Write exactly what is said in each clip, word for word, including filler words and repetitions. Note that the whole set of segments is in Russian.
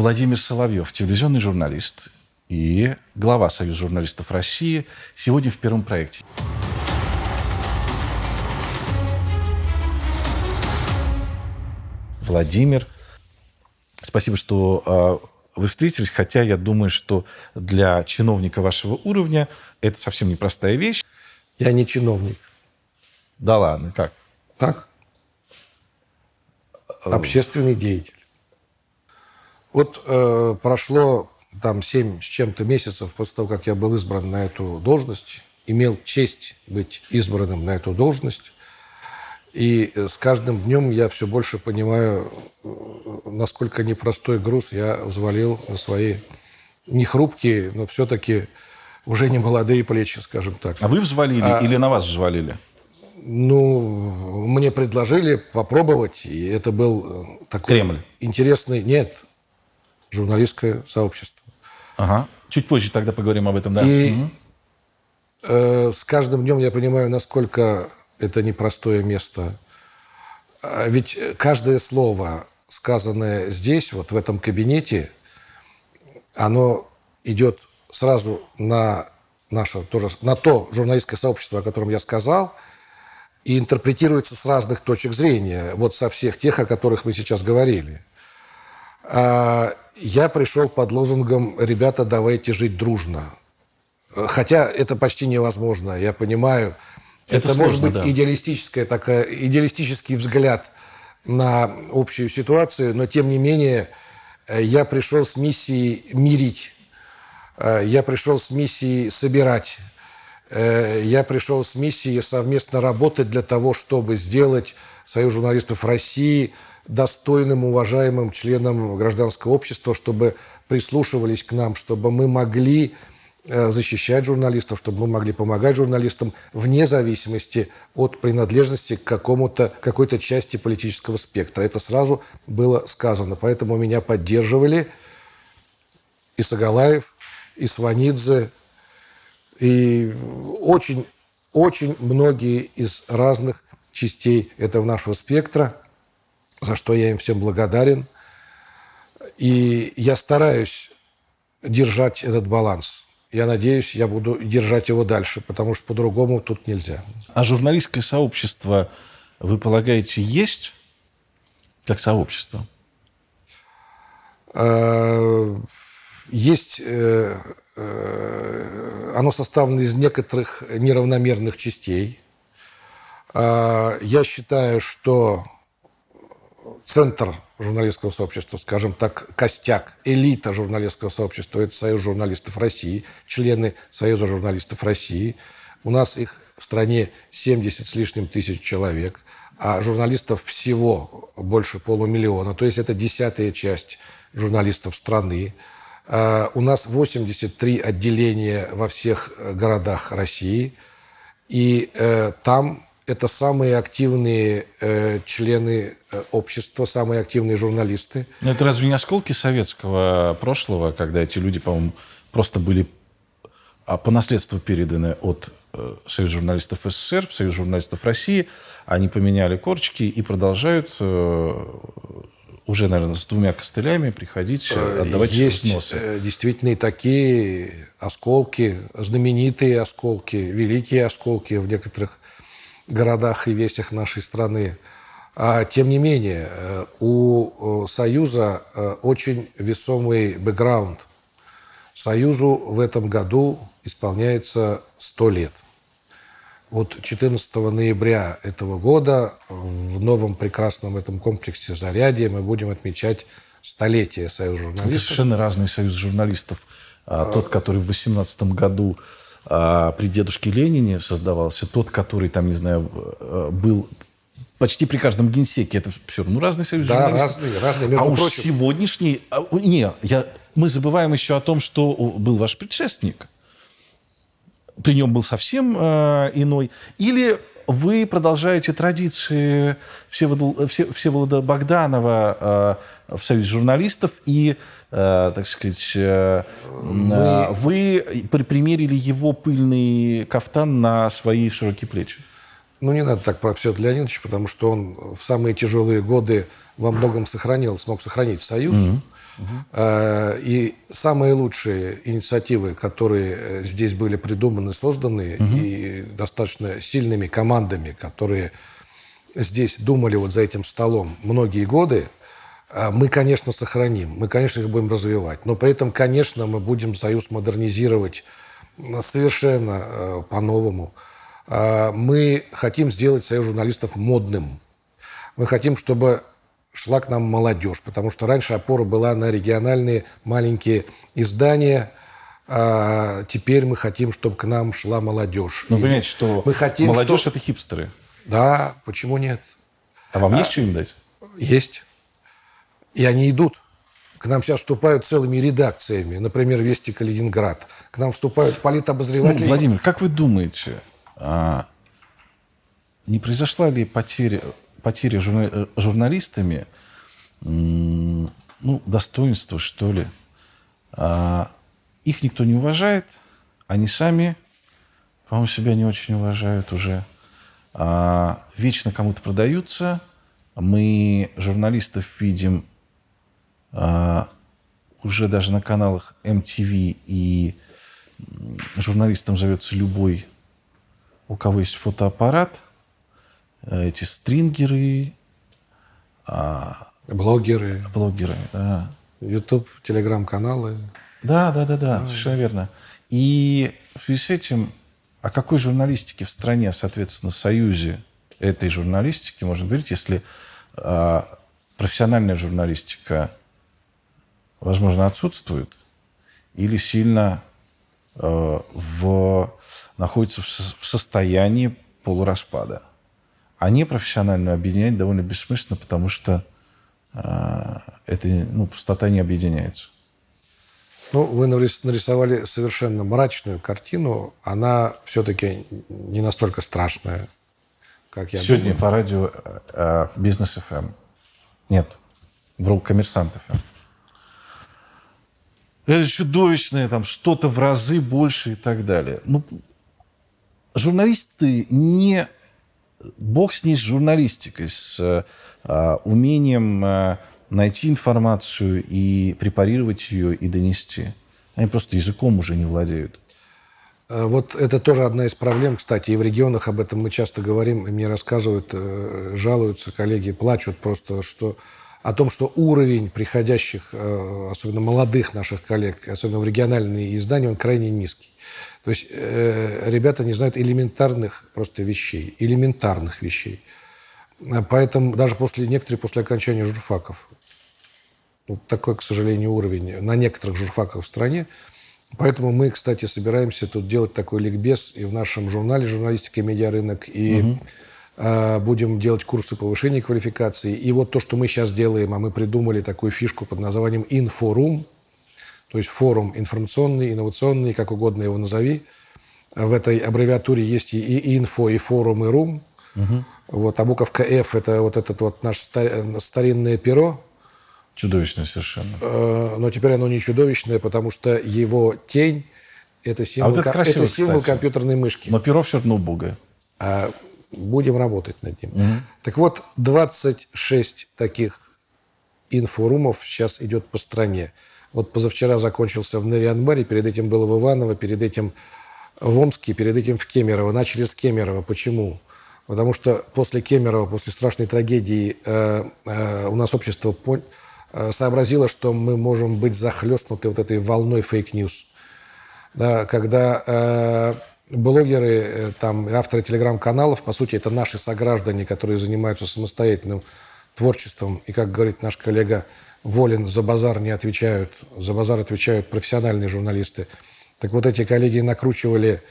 Владимир Соловьёв, телевизионный журналист и глава Союза журналистов России, сегодня в первом проекте. Владимир, спасибо, что вы встретились, хотя я думаю, что для чиновника вашего уровня это совсем непростая вещь. Я не чиновник. Да ладно, как? Так. Общественный деятель. Вот э, прошло там семь с чем-то месяцев после того, как я был избран на эту должность, имел честь быть избранным на эту должность. И с каждым днем я все больше понимаю, насколько непростой груз я взвалил на свои не хрупкие, но все-таки уже не молодые плечи, скажем так. А вы взвалили а, или на вас взвалили? Ну, мне предложили попробовать, и это был такой Кремль. Интересный... Нет, журналистское сообщество. Ага. Чуть позже тогда поговорим об этом, да. И угу. э, с каждым днем я понимаю, насколько... Это непростое место. Ведь каждое слово, сказанное здесь, вот в этом кабинете, оно идет сразу на, наше, тоже, на то журналистское сообщество, о котором я сказал, и интерпретируется с разных точек зрения, вот со всех тех, о которых мы сейчас говорили. Я пришел под лозунгом «Ребята, давайте жить дружно». Хотя это почти невозможно, я понимаю... Это, это сложно, может быть да. идеалистическая такая, идеалистический взгляд на общую ситуацию, но, тем не менее, я пришел с миссией мирить, я пришел с миссией собирать, я пришел с миссией совместно работать для того, чтобы сделать Союз журналистов России достойным, уважаемым членом гражданского общества, чтобы прислушивались к нам, чтобы мы могли... защищать журналистов, чтобы мы могли помогать журналистам вне зависимости от принадлежности к какому-то, какой-то части политического спектра. Это сразу было сказано. Поэтому меня поддерживали и Сагалаев, и Сванидзе, и очень, очень многие из разных частей этого нашего спектра, за что я им всем благодарен. И я стараюсь держать этот баланс. Я надеюсь, я буду держать его дальше, потому что по-другому тут нельзя. А журналистское сообщество, вы полагаете, есть как сообщество? Есть. Оно составлено из некоторых неравномерных частей. Я считаю, что центр журналистского сообщества, скажем так, костяк, элита журналистского сообщества – это Союз журналистов России, члены Союза журналистов России. У нас их в стране семьдесят с лишним тысяч человек, а журналистов всего больше полумиллиона, то есть это десятая часть журналистов страны. У нас восемьдесят три отделения во всех городах России, и там... Это самые активные э, члены э, общества, самые активные журналисты. Но это разве не осколки советского прошлого, когда эти люди, по-моему, просто были по наследству переданы от э, Союза журналистов СССР в Союз журналистов России? Они поменяли корочки и продолжают э, уже, наверное, с двумя костылями приходить, отдавать Есть взносы. Есть действительно и такие осколки, знаменитые осколки, великие осколки в некоторых городах и весях нашей страны. Тем не менее, у Союза очень весомый бэкграунд. Союзу в этом году исполняется сто лет. Вот четырнадцатого ноября этого года в новом прекрасном этом комплексе «Зарядье» мы будем отмечать столетие Союза журналистов. Это совершенно разный Союз журналистов. Тот, который в восемнадцатом году... при дедушке Ленине создавался, тот, который, там, не знаю, был почти при каждом генсеке. Это все равно разный союз да, журналистов. Разные, разные, между а уж прочим. Сегодняшний... А, не, я, мы забываем еще о том, что был ваш предшественник. При нем был совсем э, иной. Или вы продолжаете традиции Всеволода, Всеволода Богданова э, в Союзе журналистов и... так сказать, мы... вы примерили его пыльный кафтан на свои широкие плечи? Ну, не надо так про Фёдора Леонидовича, потому что он в самые тяжелые годы во многом сохранил, смог сохранить Союз. Mm-hmm. Угу. И самые лучшие инициативы, которые здесь были придуманы, созданы, угу. и достаточно сильными командами, которые здесь думали вот за этим столом многие годы, мы, конечно, сохраним, мы, конечно, их будем развивать, но при этом, конечно, мы будем Союз модернизировать совершенно по-новому. Мы хотим сделать Союз журналистов модным. Мы хотим, чтобы шла к нам молодежь, потому что раньше опора была на региональные маленькие издания. А теперь мы хотим, чтобы к нам шла молодежь. Ну, понимаете, что мы хотим, молодежь что... – это хипстеры. Да, почему нет? А вам а... есть что им дать? Есть. И они идут. К нам сейчас вступают целыми редакциями. Например, «Вести Калининград». К нам вступают политобозреватели. Ну, Владимир, как вы думаете, а... не произошла ли потеря... потери журна... журналистами, ну, достоинства, что ли. А, их никто не уважает, они сами, по-моему, себя не очень уважают уже. А, вечно кому-то продаются. Мы журналистов видим а, уже даже на каналах эм ти ви, и журналистом зовется любой, у кого есть фотоаппарат. Эти стрингеры, а... блогеры, блогеры, да. YouTube, телеграм-каналы. Да, да, да, да, а, совершенно да. верно. И в связи с этим, о какой журналистике в стране, соответственно, союзе этой журналистики можно говорить, если а, профессиональная журналистика, возможно, отсутствует или сильно а, в, находится в, в состоянии полураспада? А непрофессионально объединять довольно бессмысленно, потому что э, это, ну, пустота не объединяется. Ну, вы нарисовали совершенно мрачную картину. Она все-таки не настолько страшная, как я Сегодня думаю. По радио э, «Бизнес ФМ». Нет, врал, «Коммерсант ФМ». Это чудовищное, там, что-то в разы больше и так далее. Ну, журналисты не... Бог с ней, с журналистикой, с э, умением э, найти информацию и препарировать ее, и донести. Они просто языком уже не владеют. Вот это тоже одна из проблем, кстати, и в регионах об этом мы часто говорим, и мне рассказывают, э, жалуются коллеги, плачут просто, что о том, что уровень приходящих, э, особенно молодых наших коллег, особенно в региональные издания, он крайне низкий. То есть э, ребята не знают элементарных просто вещей, элементарных вещей. Поэтому даже после, некоторые после окончания журфаков, вот такой, к сожалению, уровень на некоторых журфаках в стране. Поэтому мы, кстати, собираемся тут делать такой ликбез и в нашем журнале «Журналистика и медиарынок», и угу. э, будем делать курсы повышения квалификации. И вот то, что мы сейчас делаем, а мы придумали такую фишку под названием «Инфорум», то есть форум информационный, инновационный, как угодно его назови. В этой аббревиатуре есть и инфо, и форум, и рум. Угу. Вот, а буковка F – это вот это вот наше старинное перо. Чудовищное совершенно. Но теперь оно не чудовищное, потому что его тень – это символ, а вот это красиво, это символ компьютерной мышки. Но перо все равно убогое. Будем работать над ним. Угу. Так вот, двадцать шесть таких инфорумов сейчас идет по стране. Вот позавчера закончился в Нарьянбаре, перед этим было в Иваново, перед этим в Омске, перед этим в Кемерово. Начали с Кемерово. Почему? Потому что после Кемерово, после страшной трагедии, э, э, у нас общество пон... э, сообразило, что мы можем быть захлестнуты вот этой волной фейк-ньюс. Да, когда э, блогеры, э, там, авторы телеграм-каналов, по сути, это наши сограждане, которые занимаются самостоятельным творчеством. И, как говорит наш коллега Волин, за базар не отвечают. За базар отвечают профессиональные журналисты. Так вот, эти коллеги накручивали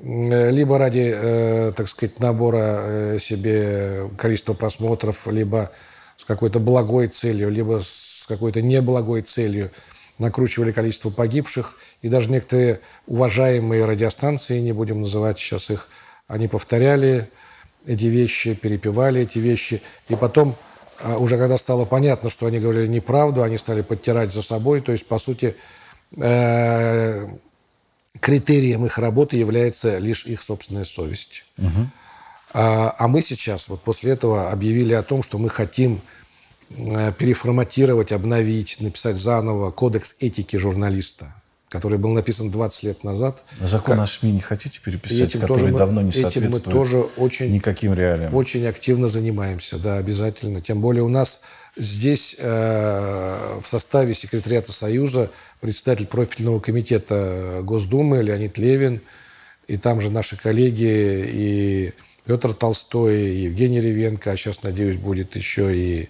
либо ради, так сказать, набора себе количества просмотров, либо с какой-то благой целью, либо с какой-то неблагой целью. Накручивали количество погибших. И даже некоторые уважаемые радиостанции, не будем называть сейчас их, они повторяли эти вещи, перепевали эти вещи. И потом... Уже когда стало понятно, что они говорили неправду, они стали подтирать за собой. То есть, по сути, э- критерием их работы является лишь их собственная совесть. Угу. А-, а мы сейчас, вот после этого, объявили о том, что мы хотим переформатировать, обновить, написать заново кодекс этики журналиста, который был написан двадцать лет назад. Закон как... о СМИ не хотите переписать, который мы, давно не этим соответствует мы тоже очень, никаким реалиям? Очень активно занимаемся, да, обязательно. Тем более у нас здесь э, в составе секретариата Союза председатель профильного комитета Госдумы Леонид Левин, и там же наши коллеги и Петр Толстой, и Евгений Ревенко, а сейчас, надеюсь, будет еще и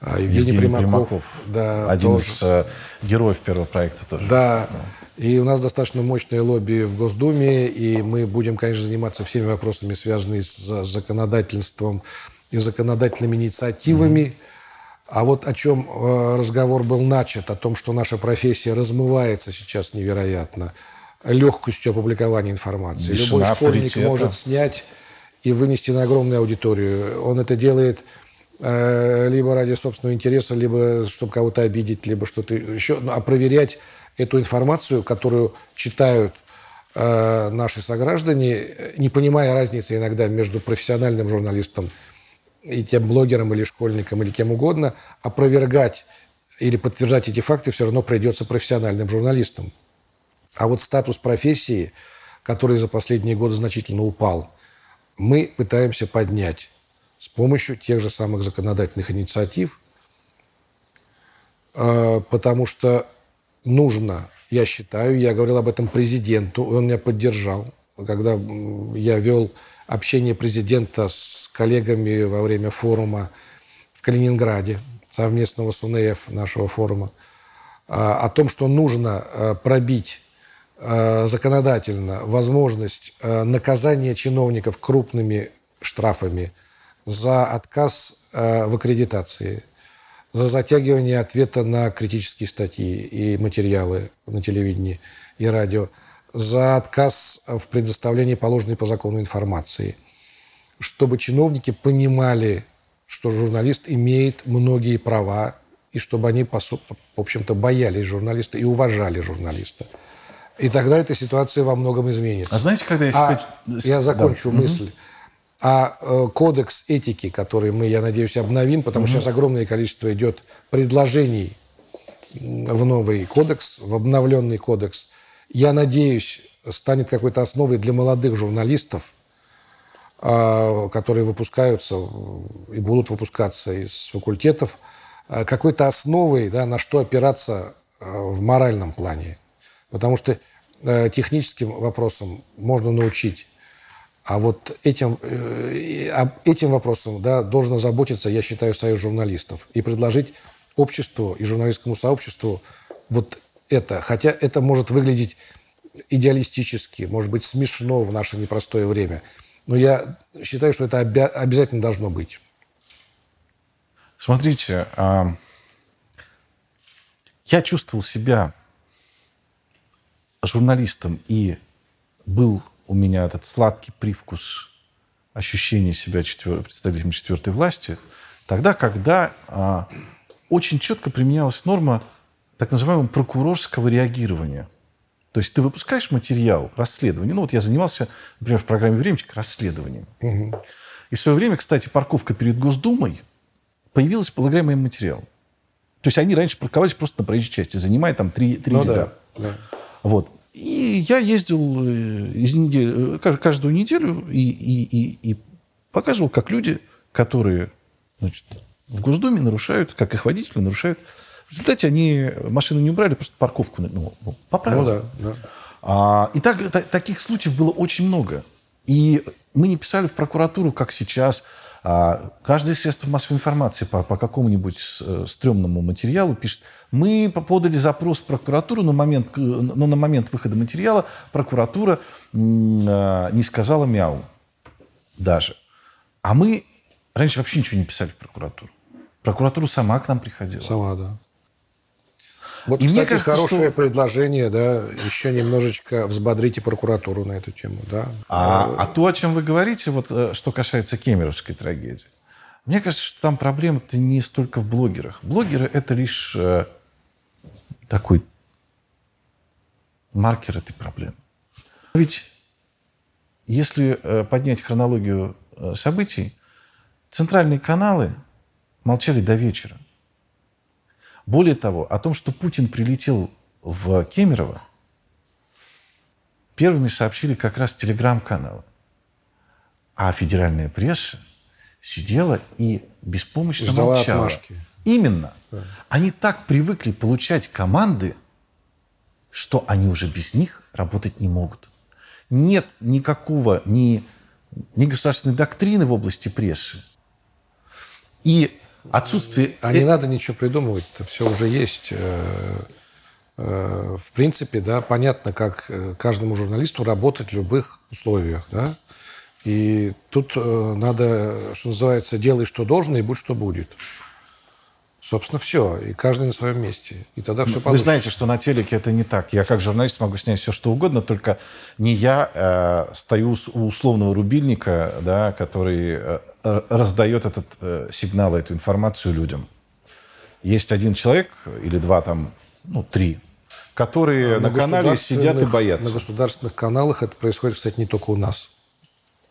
Евгений, Евгений Примаков, Примаков да, один тоже. из э, героев первого проекта тоже. Да. да, и у нас достаточно мощное лобби в Госдуме, и мы будем, конечно, заниматься всеми вопросами, связанными с законодательством и законодательными инициативами. Mm-hmm. А вот о чем э, разговор был начат, о том, что наша профессия размывается сейчас невероятно легкостью опубликования информации. Дешина, любой школьник авторитета. Может снять и вынести на огромную аудиторию. Он это делает... либо ради собственного интереса, либо чтобы кого-то обидеть, либо что-то еще. Ну, а проверять эту информацию, которую читают э, наши сограждане, не понимая разницы иногда между профессиональным журналистом и тем блогером или школьником или кем угодно, опровергать или подтверждать эти факты все равно придется профессиональным журналистам. А вот статус профессии, который за последние годы значительно упал, мы пытаемся поднять с помощью тех же самых законодательных инициатив, потому что нужно, я считаю, я говорил об этом президенту, и он меня поддержал, когда я вел общение президента с коллегами во время форума в Калининграде, совместного с УНФ нашего форума, о том, что нужно пробить законодательно возможность наказания чиновников крупными штрафами за отказ э, в аккредитации, за затягивание ответа на критические статьи и материалы на телевидении и радио, за отказ в предоставлении положенной по закону информации, чтобы чиновники понимали, что журналист имеет многие права, и чтобы они, по, в общем-то, боялись журналиста и уважали журналиста. И тогда эта ситуация во многом изменится. А знаете, когда я... А, я закончу да. мысль. А э, кодекс этики, который мы, я надеюсь, обновим, потому mm-hmm. что сейчас огромное количество идет предложений в новый кодекс, в обновленный кодекс, я надеюсь, станет какой-то основой для молодых журналистов, э, которые выпускаются и будут выпускаться из факультетов, э, какой-то основой, да, на что опираться э, в моральном плане. Потому что э, техническим вопросам можно научить. А вот этим, этим вопросом да, должно заботиться, я считаю, Союз журналистов. И предложить обществу и журналистскому сообществу вот это. Хотя это может выглядеть идеалистически, может быть, смешно в наше непростое время. Но я считаю, что это обя- обязательно должно быть. Смотрите, я чувствовал себя журналистом и был... у меня этот сладкий привкус ощущения себя четвер... представителем четвертой власти, тогда, когда а, очень четко применялась норма так называемого прокурорского реагирования. То есть ты выпускаешь материал расследования. Ну вот я занимался, например, в программе «Времечко» расследованием. Угу. И в свое время, кстати, парковка перед Госдумой появилась благодаря моим материалам. То есть они раньше парковались просто на проезжей части, занимая там три, три ну, ряда. Да, да. Вот. И я ездил из недели, каждую неделю и, и, и, и показывал, как люди, которые значит, в Госдуме нарушают, как их водители нарушают. В результате они машину не убрали, просто парковку ну, поправили. Ну, да, да. А, и так, та, таких случаев было очень много. И мы не писали в прокуратуру, как сейчас. А, каждое средство массовой информации по, по какому-нибудь стрёмному материалу пишет: мы подали запрос в прокуратуру, но, момент, но на момент выхода материала прокуратура не сказала мяу даже. А мы раньше вообще ничего не писали в прокуратуру. Прокуратура сама к нам приходила. Сама, да. Вот, и кстати, мне кажется, хорошее что... предложение, да, еще немножечко взбодрите прокуратуру на эту тему, да. А, а то, о чем вы говорите, вот что касается кемеровской трагедии, мне кажется, что там проблема-то не столько в блогерах. Блогеры – это лишь э, такой маркер этой проблемы. Ведь если э, поднять хронологию э, событий, центральные каналы молчали до вечера. Более того, о том, что Путин прилетел в Кемерово, первыми сообщили как раз телеграм-каналы. А федеральная пресса сидела и беспомощно ждала молчала. Отмашки. Именно. Да. Они так привыкли получать команды, что они уже без них работать не могут. Нет никакого ни, ни государственной доктрины в области прессы. И отсутствие... А не э... надо ничего придумывать, это все уже есть. В принципе, да, понятно, как каждому журналисту работать в любых условиях, да. И тут надо, что называется, делай, что должен, и будь, что будет. Собственно, все. И каждый на своем месте. И тогда все получится. Вы знаете, что на телеке это не так. Я как журналист могу снять все, что угодно, только не я э, стою у условного рубильника, да, который э, раздает этот э, сигнал, эту информацию людям. Есть один человек или два, там, ну, три, которые а на, на канале сидят и боятся. На государственных каналах это происходит, кстати, не только у нас.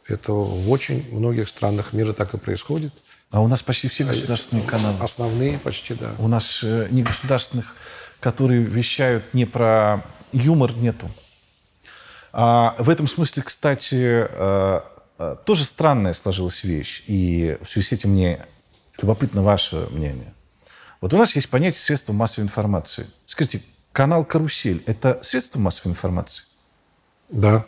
Это в очень многих странах мира так и происходит. А у нас почти все государственные каналы. Основные почти, да. У нас не государственных, которые вещают не про юмор, нету. А в этом смысле, кстати, тоже странная сложилась вещь. И в связи с этим мне любопытно ваше мнение. Вот у нас есть понятие средства массовой информации. Скажите, канал «Карусель» — это средство массовой информации? Да.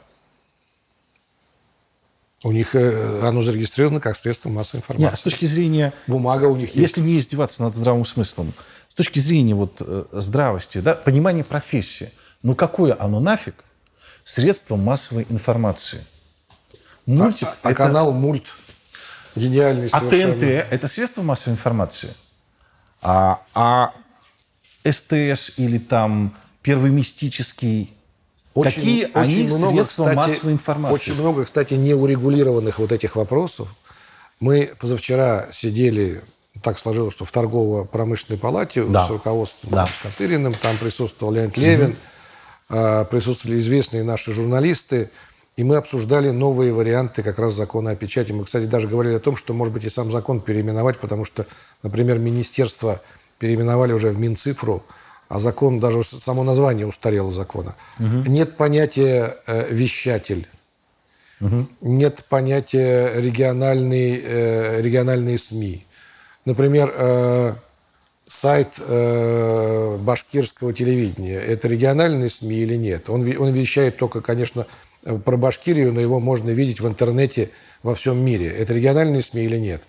У них оно зарегистрировано как средство массовой информации. Нет, с точки зрения... Бумага у них есть. Если не издеваться над здравым смыслом, с точки зрения вот здравости, да, понимания профессии, ну какое оно нафиг средство массовой информации? Мультик... А, а это... канал «Мульт» гениальный совершенно. А ТНТ — это средство массовой информации? А, а СТС или там «Первый мистический»? Очень, Какие очень они много, средства кстати, массовой информации? Очень много, кстати, неурегулированных вот этих вопросов. Мы позавчера сидели, так сложилось, что в торгово-промышленной палате да. с руководством да. Скотыриным, там присутствовал Леонид Левин, угу. присутствовали известные наши журналисты, и мы обсуждали новые варианты как раз закона о печати. Мы, кстати, даже говорили о том, что, может быть, и сам закон переименовать, потому что, например, министерство переименовали уже в Минцифру, а закон, даже само название устарело закона. Угу. Нет понятия э, «вещатель». Угу. Нет понятия региональные, э, «региональные СМИ». Например, э, сайт э, башкирского телевидения. Это региональные СМИ или нет? Он, он вещает только, конечно, про Башкирию, но его можно видеть в интернете во всем мире. Это региональные СМИ или нет?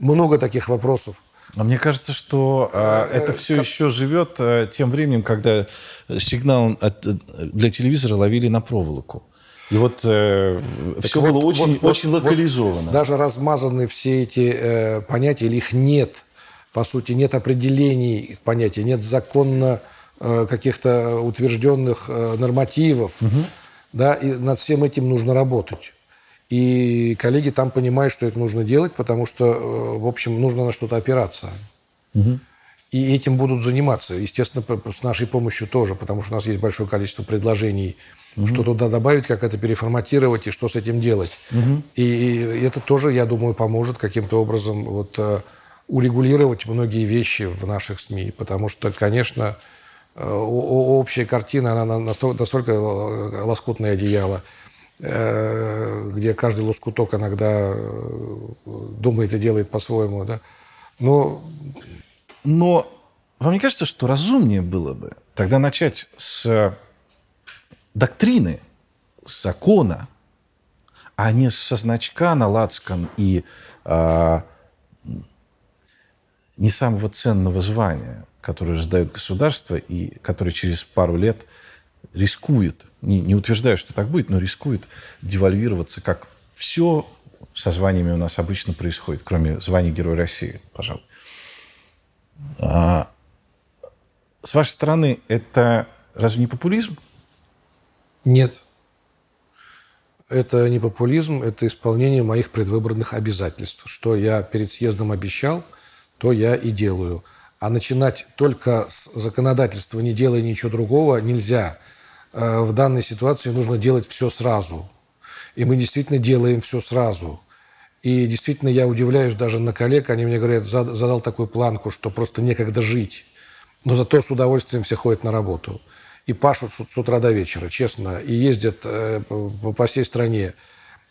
Много таких вопросов. А мне кажется, что э, это все как... еще живет э, тем временем, когда сигнал от, для телевизора ловили на проволоку. И вот э, все вот, было очень, вот, очень вот, локализовано. Вот даже размазаны все эти э, понятия, или их нет. По сути, нет определений их понятий, нет законно э, каких-то утвержденных э, нормативов. Угу. Да, и над всем этим нужно работать. И коллеги там понимают, что это нужно делать, потому что, в общем, нужно на что-то опираться. Угу. И этим будут заниматься. Естественно, с нашей помощью тоже, потому что у нас есть большое количество предложений, угу. что туда добавить, как это переформатировать и что с этим делать. Угу. И это тоже, я думаю, поможет каким-то образом вот урегулировать многие вещи в наших СМИ, потому что, конечно, общая картина, она настолько лоскутное одеяло, где каждый лоскуток иногда думает и делает по-своему, да. Но... Но вам не кажется, что разумнее было бы тогда начать с доктрины, с закона, а не со значка на лацкан и а, не самого ценного звания, которое раздает государство и которое через пару лет рискует, не, не утверждаю, что так будет, но рискует девальвироваться, как все со званиями у нас обычно происходит, кроме звания Героя России, пожалуй. А, с вашей стороны, это разве не популизм? Нет. Это не популизм, это исполнение моих предвыборных обязательств. Что я перед съездом обещал, то я и делаю. А начинать только с законодательства, не делая ничего другого, нельзя. В данной ситуации нужно делать все сразу. И мы действительно делаем все сразу. И действительно, я удивляюсь даже на коллег, они мне говорят, задал такую планку, что просто некогда жить, но зато с удовольствием все ходят на работу. И пашут с утра до вечера, честно, и ездят по всей стране,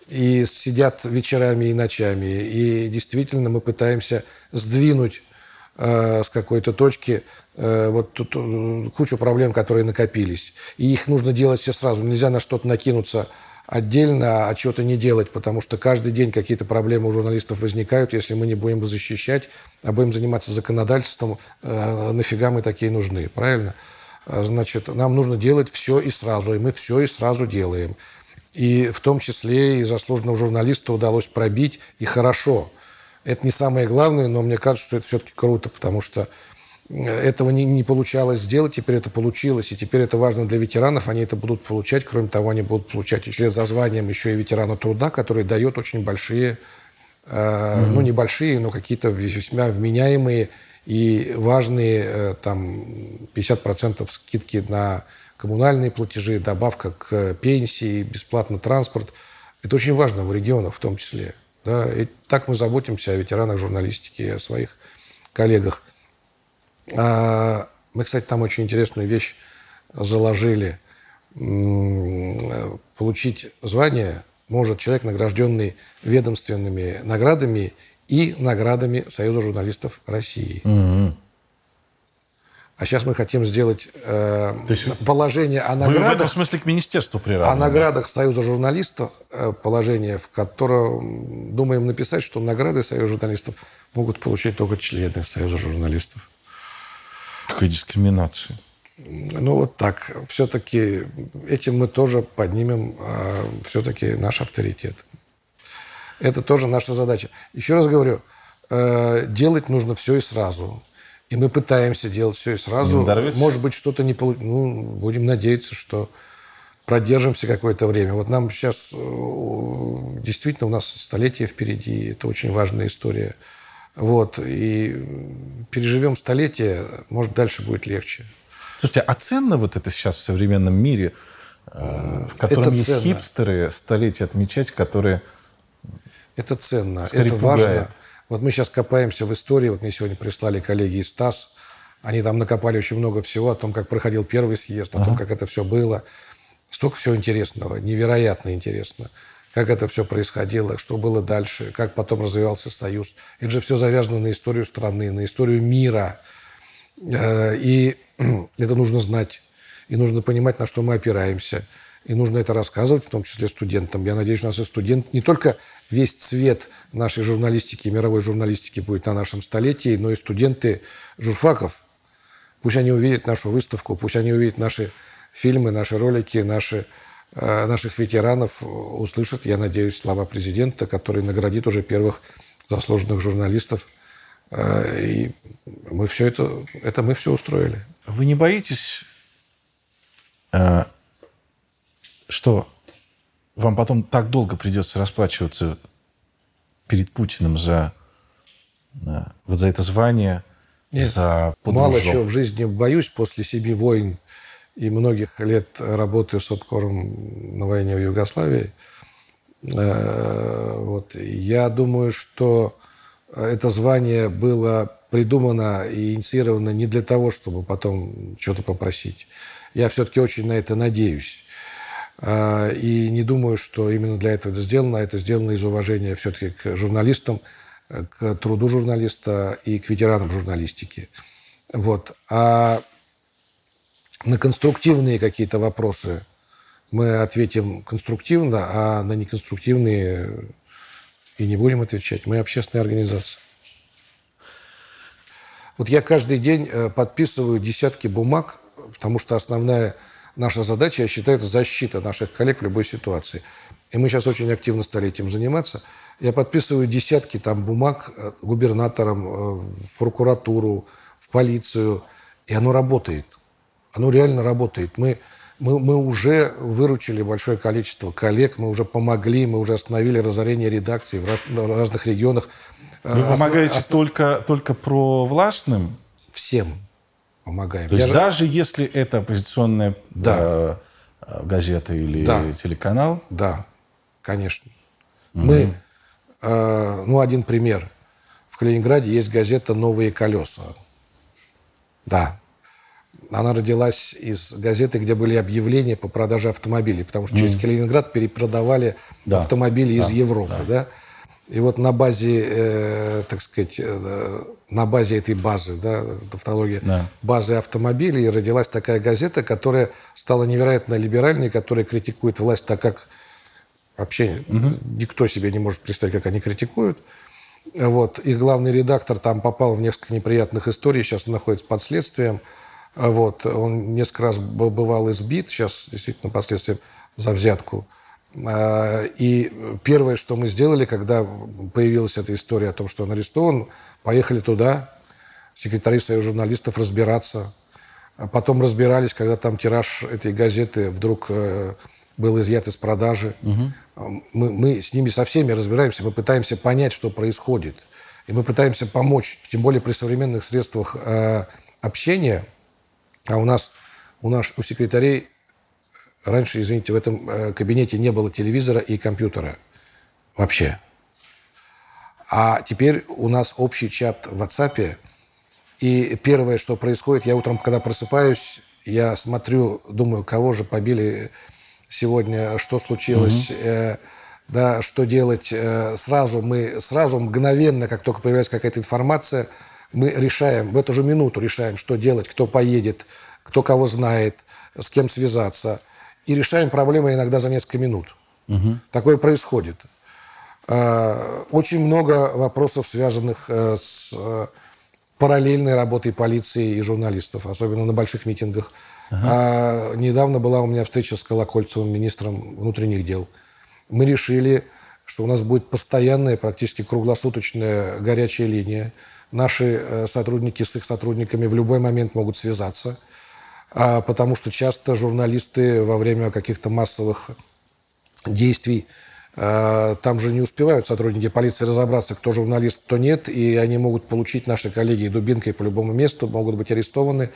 и сидят вечерами и ночами. И действительно мы пытаемся сдвинуть с какой-то точки вот тут кучу проблем, которые накопились. И их нужно делать все сразу. Нельзя на что-то накинуться отдельно, а чего-то не делать, потому что каждый день какие-то проблемы у журналистов возникают. Если мы не будем их защищать, а будем заниматься законодательством, нафига мы такие нужны, правильно? Значит, нам нужно делать все и сразу, и мы все и сразу делаем. И в том числе и заслуженного журналиста удалось пробить, и хорошо. Это не самое главное, но мне кажется, что это все-таки круто, потому что этого не, не получалось сделать, теперь это получилось, и теперь это важно для ветеранов, они это будут получать, кроме того, они будут получать вслед за званием еще и ветерана труда, который дает очень большие, э, mm-hmm. ну, небольшие, но какие-то весьма вменяемые и важные, э, там, пятьдесят процентов скидки на коммунальные платежи, добавка к пенсии, бесплатный транспорт. Это очень важно в регионах в том числе. Да, и так мы заботимся о ветеранах журналистики и о своих коллегах. А, мы, кстати, там очень интересную вещь заложили. Получить звание может человек, награжденный ведомственными наградами и наградами Союза журналистов России. Mm-hmm. А сейчас мы хотим сделать э, положение о наградах... Вы в этом смысле к министерству приравнены. О наградах Союза журналистов, положение, в котором думаем написать, что награды Союза журналистов могут получить только члены Союза журналистов. Какая дискриминация. Ну, вот так. Все-таки этим мы тоже поднимем э, все-таки наш авторитет. Это тоже наша задача. Еще раз говорю, э, делать нужно все и сразу. И мы пытаемся делать все и сразу. Может быть, что-то не получится. Ну, будем надеяться, что продержимся какое-то время. Вот нам сейчас действительно у нас столетие впереди. Это очень важная история. Вот. И переживем столетие, может, дальше будет легче. Слушайте, а ценно вот это сейчас в современном мире, в котором есть хипстеры, столетие отмечать, которые... Это ценно, это важно. Вот мы сейчас копаемся в истории. Вот мне сегодня прислали коллеги из ТАСС. Они там накопали очень много всего о том, как проходил первый съезд, о том, как это все было. Столько всего интересного, невероятно интересно. Как это все происходило, что было дальше, как потом развивался Союз. Это же все завязано на историю страны, на историю мира. И это нужно знать. И нужно понимать, на что мы опираемся. И нужно это рассказывать, в том числе студентам. Я надеюсь, у нас и студент... Не только весь цвет нашей журналистики, мировой журналистики будет на нашем столетии, но и студенты журфаков. Пусть они увидят нашу выставку, пусть они увидят наши фильмы, наши ролики, наши, э, наших ветеранов, услышат, я надеюсь, слова президента, который наградит уже первых заслуженных журналистов. Э, и мы все это... Это мы все устроили. Вы не боитесь... А... что вам потом так долго придется расплачиваться перед Путиным за, вот за это звание, Нет, за подвижок? Мало чего в жизни боюсь после семи войн и многих лет работы с обкором на войне в Югославии. Вот. Я думаю, что это звание было придумано и инициировано не для того, чтобы потом что-то попросить. Я все-таки очень на это надеюсь. И не думаю, что именно для этого это сделано. Это сделано из уважения все-таки к журналистам, к труду журналиста и к ветеранам журналистики. Вот. А на конструктивные какие-то вопросы мы ответим конструктивно, а на неконструктивные и не будем отвечать. Мы общественная организация. Вот я каждый день подписываю десятки бумаг, потому что основная... Наша задача, я считаю, это защита наших коллег в любой ситуации. И мы сейчас очень активно стали этим заниматься. Я подписываю десятки там бумаг губернаторам, в прокуратуру, в полицию. И оно работает. Оно реально работает. Мы, мы, мы уже выручили большое количество коллег, мы уже помогли, мы уже остановили разорение редакций в разных регионах. Вы помогаете Ос... только, только провластным? Всем. Помогаем. То есть я даже же... если это оппозиционная да. газета или да. телеканал? Да, конечно. Угу. Мы ну, один пример. В Калининграде есть газета «Новые колеса». Да. Она родилась из газеты, где были объявления по продаже автомобилей, потому что mm. через Калининград перепродавали да. автомобили да. из Европы. Да. Да? И вот на базе, э, так сказать, э, на базе этой базы, да, тавтология, да. базы автомобилей родилась такая газета, которая стала невероятно либеральной, которая критикует власть так, как вообще mm-hmm. никто себе не может представить, как они критикуют. Вот. Их главный редактор там попал в несколько неприятных историй, сейчас он находится под следствием. Вот. Он несколько раз бывал избит, сейчас действительно под следствием за взятку. И первое, что мы сделали, когда появилась эта история о том, что он арестован, поехали туда, секретари Союза журналистов, разбираться. Потом разбирались, когда там тираж этой газеты вдруг был изъят из продажи. Угу. Мы, мы с ними со всеми разбираемся, мы пытаемся понять, что происходит. И мы пытаемся помочь, тем более при современных средствах общения. А у нас, у нас, у секретарей... Раньше, извините, в этом кабинете не было телевизора и компьютера вообще. А теперь у нас общий чат в WhatsApp. И первое, что происходит, я утром, когда просыпаюсь, я смотрю, думаю, кого же побили сегодня, что случилось, угу. э, да, что делать. Сразу мы, сразу мгновенно, как только появляется какая-то информация, мы решаем, в эту же минуту решаем, что делать, кто поедет, кто кого знает, с кем связаться. И решаем проблемы иногда за несколько минут. Угу. Такое происходит. Очень много вопросов, связанных с параллельной работой полиции и журналистов, особенно на больших митингах. Ага. Недавно была у меня встреча с Колокольцевым, министром внутренних дел. Мы решили, что у нас будет постоянная, практически круглосуточная горячая линия. Наши сотрудники с их сотрудниками в любой момент могут связаться. Потому что часто журналисты во время каких-то массовых действий, там же не успевают сотрудники полиции разобраться, кто журналист, кто нет, и они могут получить, наши коллеги, дубинкой по любому месту, могут быть арестованы,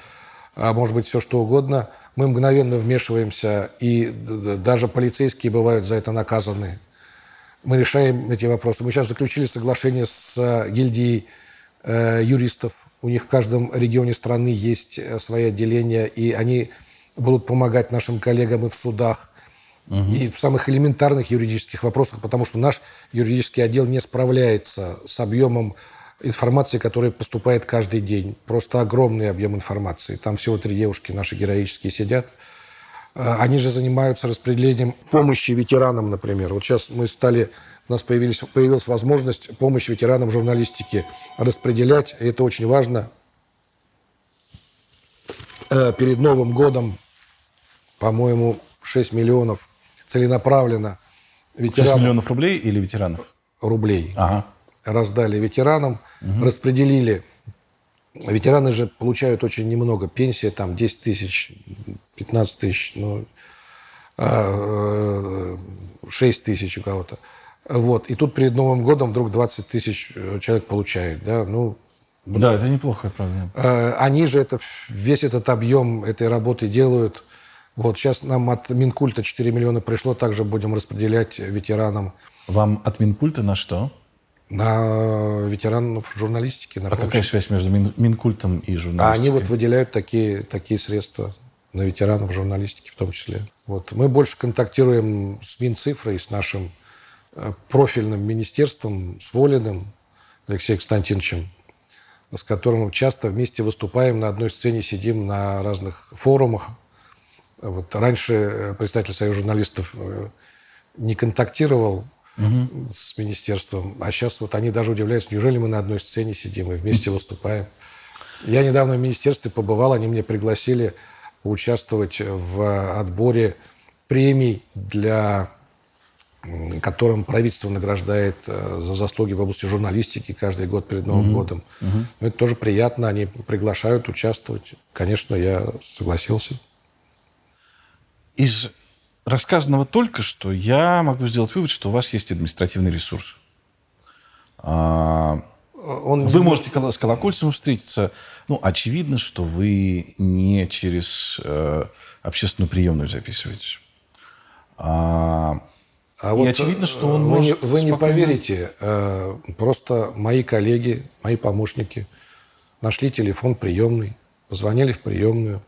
может быть, все что угодно. Мы мгновенно вмешиваемся, и даже полицейские бывают за это наказаны. Мы решаем эти вопросы. Мы сейчас заключили соглашение с гильдией юристов. У них в каждом регионе страны есть свои отделения, и они будут помогать нашим коллегам и в судах, угу. и в самых элементарных юридических вопросах, потому что наш юридический отдел не справляется с объемом информации, которая поступает каждый день. Просто огромный объем информации. Там всего три девушки наши героические сидят. Они же занимаются распределением помощи ветеранам, например. Вот сейчас мы стали, у нас появились, появилась возможность помощь ветеранам журналистики распределять. И это очень важно. Перед Новым годом, по-моему, шесть миллионов целенаправленно ветеранам... шесть миллионов рублей или ветеранов? Рублей. Ага. Раздали ветеранам, угу. распределили. Ветераны же получают очень немного. Пенсия там десять тысяч, пятнадцать тысяч, ну, шесть тысяч у кого-то. Вот. И тут перед Новым годом вдруг двадцать тысяч человек получает. Да, ну, да это неплохо, правда. Они же это, весь этот объем этой работы делают. Вот. Сейчас нам от Минкульта четыре миллиона пришло, также будем распределять ветеранам. Вам от Минкульта на что? На ветеранов журналистики. На а помощь. Какая связь между мин, Минкультом и журналистикой? А они вот выделяют такие, такие средства на ветеранов журналистики в том числе. Вот. Мы больше контактируем с Минцифрой, с нашим профильным министерством, с Волиным Алексеем Константиновичем, с которым часто вместе выступаем, на одной сцене сидим на разных форумах. Вот. Раньше представитель Союза журналистов не контактировал Угу. с министерством. А сейчас вот они даже удивляются, неужели мы на одной сцене сидим и вместе выступаем. Я недавно в министерстве побывал, они меня пригласили поучаствовать в отборе премий, для... которым правительство награждает за заслуги в области журналистики каждый год перед Новым угу. годом. Угу. Но это тоже приятно, они приглашают участвовать. Конечно, я согласился. Из... рассказанного только что, я могу сделать вывод, что у вас есть административный ресурс. Он... Вы можете с Колокольцевым встретиться. Ну, очевидно, что вы не через общественную приемную записываетесь. А и вот очевидно, что он вы может... Не, вы спокойно... не поверите, просто мои коллеги, мои помощники нашли телефон приемный, позвонили в приемную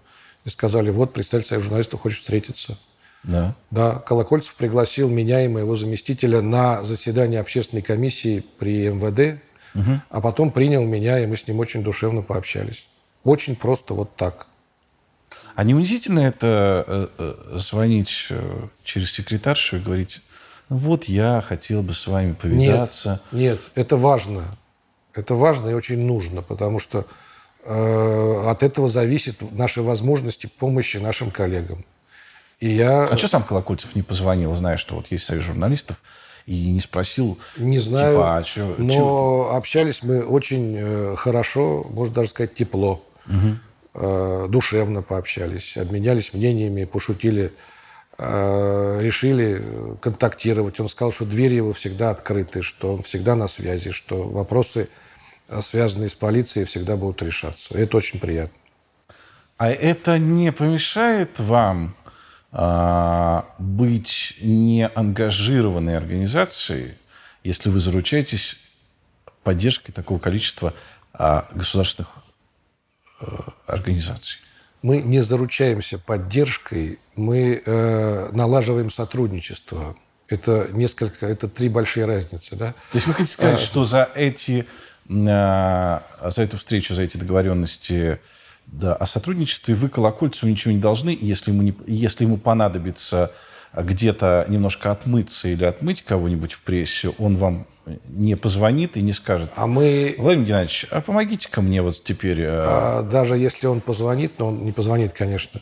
и сказали, вот представитель Союза журналистов хочет встретиться. Да. Да, Колокольцев пригласил меня и моего заместителя на заседание общественной комиссии при МВД, угу. а потом принял меня, и мы с ним очень душевно пообщались. Очень просто вот так. А не унизительно это звонить через секретаршу и говорить, вот я хотел бы с вами повидаться? Нет, нет, это важно. Это важно и очень нужно, потому что э, от этого зависят наши возможности помощи нашим коллегам. И я... А что сам Колокольцев не позвонил, зная, что вот есть Союз журналистов, и не спросил? Не знаю, типа, а чё, но чё... общались мы очень хорошо, можно даже сказать, тепло. Угу. Душевно пообщались, обменялись мнениями, пошутили, решили контактировать. Он сказал, что двери его всегда открыты, что он всегда на связи, что вопросы, связанные с полицией, всегда будут решаться. Это очень приятно. А это не помешает вам а, быть неангажированной организацией, если вы заручаетесь поддержкой такого количества а, государственных организаций? Мы не заручаемся поддержкой, мы э, налаживаем сотрудничество. Это несколько, это три большие разницы, да? То есть вы хотите сказать, а, что за эти, э, за эту встречу, за эти договоренности, да, о сотрудничестве вы Колокольцеву ничего не должны, если ему, не, если ему понадобится где-то немножко отмыться или отмыть кого-нибудь в прессе, он вам не позвонит и не скажет. А мы... Владимир Геннадьевич, а помогите-ка мне вот теперь... А, даже если он позвонит, но он не позвонит, конечно,